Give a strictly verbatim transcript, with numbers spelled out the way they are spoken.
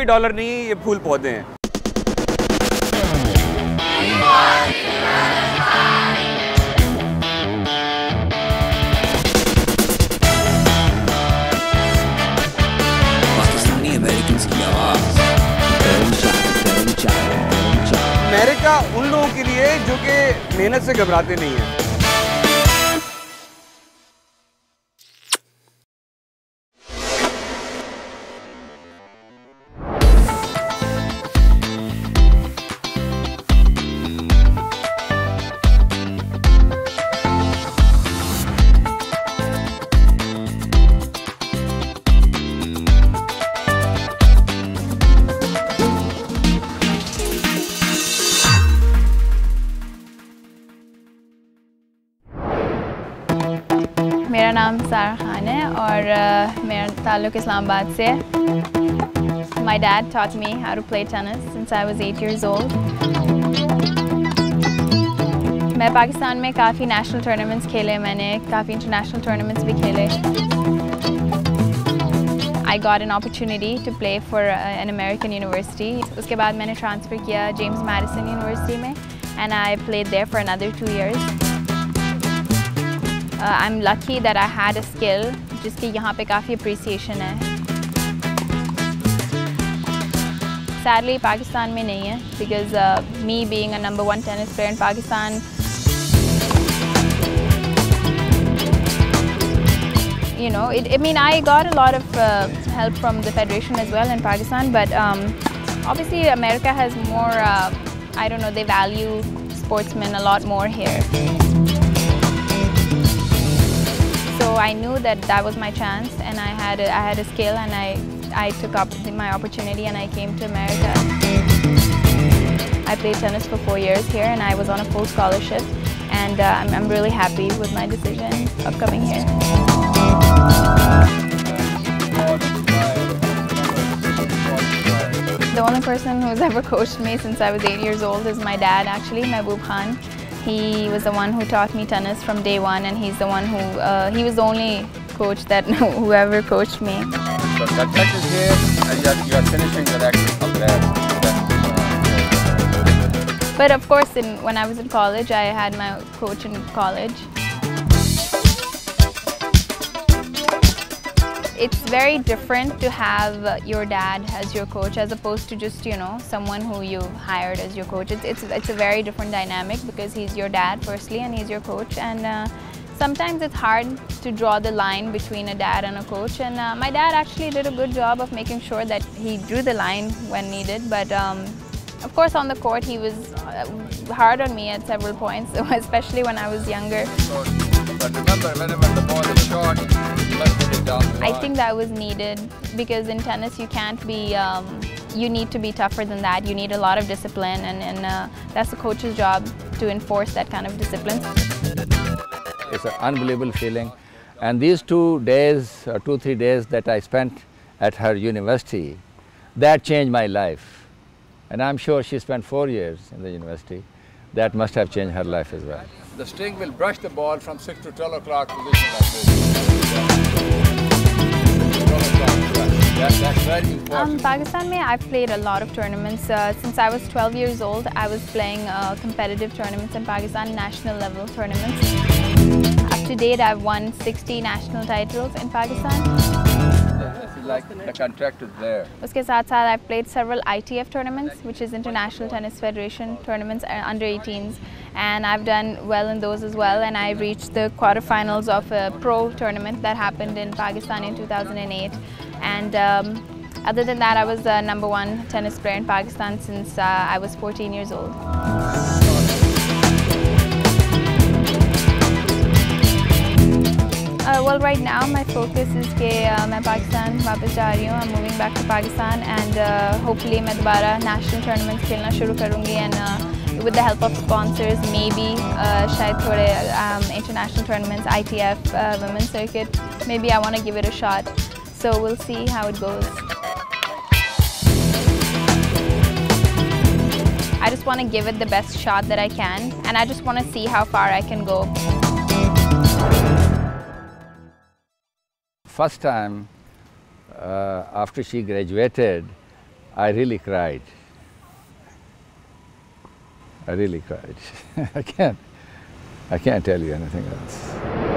کوئی ڈالر نہیں ہے، یہ پھول پودے ہیں. پاکستانی امریکنز کی آواز. امریکہ ان لوگوں کے لیے جو کہ محنت سے گھبراتے نہیں ہیں. میرا نام سارہ خان ہے اور میرا تعلق اسلام آباد سے ہے. My dad taught me how to play tennis since I was eight years old. میں پاکستان میں کافی نیشنل ٹورنامنٹس کھیلے، میں نے کافی انٹرنیشنل ٹورنامنٹس بھی کھیلے. I got an opportunity to play for an American university. اس کے بعد میں نے ٹرانسفر کیا جیمز میڈیسن یونیورسٹی میں and I played there for under two years. Uh, I'm lucky that I had a skill جس کی یہاں پہ کافی اپریسیشن ہے. سیڈلی پاکستان میں نہیں ہے because me being a number one tennis player in Pakistan. You know, it, I mean, I got a lot of uh, help from the federation as well in Pakistan, but um, obviously America has more, uh, I don't know, they value sportsmen a lot more here. So I knew that that was my chance and I had a, I had a skill and I, I took up my opportunity and I came to America. I played tennis for four years here and I was on a full scholarship and uh, I'm, I'm really happy with my decision of coming here. The only person who's ever coached me since I was eight years old is my dad actually, Mehboob Khan. He was the one who taught me tennis from day one and he's the one who, uh, he was the only coach that whoever coached me. So that touch is here and you are, you are finishing the racket up there. But of course in, when I was in college, I had my coach in college. It's very different to have your dad as your coach as opposed to just, you know, someone who you hired as your coach. It's, it's, it's a very different dynamic because he's your dad firstly and he's your coach and uh, sometimes it's hard to draw the line between a dad and a coach and uh, my dad actually did a good job of making sure that he drew the line when needed but um, of course on the court he was hard on me at several points, especially when I was younger. But remember, whenever the ball is short, you must put it down the line. I think that was needed because in tennis you can't be, um, you need to be tougher than that. You need a lot of discipline and, and uh, that's the coach's job to enforce that kind of discipline. It's an unbelievable feeling and these two days, or two, three days that I spent at her university, that changed my life. And I'm sure she spent four years in the university. That must have changed her life as well. The string will brush the ball from six to twelve o'clock position like this. That, that's very important. Um, Pakistan mein, I've played a lot of tournaments. Uh, since I was twelve years old, I was playing uh, competitive tournaments in Pakistan, national level tournaments. Up to date, I've won sixty national titles in Pakistan. Yes, like the contract is there. Uske saath saath, I've played several I T F tournaments, which is International Tennis Federation tournaments under eighteens. And I've done well in those as well and I reached the quarterfinals of a pro tournament that happened in Pakistan in two thousand eight and um, other than that I was the number one tennis player in Pakistan since uh, I was fourteen years old. Uh, well right now my focus is that I'm going back to Pakistan, I'm moving back to Pakistan and uh, hopefully I'll start national tournaments and uh, with the help of sponsors, maybe uh, um, international tournaments, I T F, uh, women's circuit, maybe I want to give it a shot. So we'll see how it goes. I just want to give it the best shot that I can and I just want to see how far I can go. First time uh, after she graduated, I really cried. I really cried. I can't, I can't tell you anything else.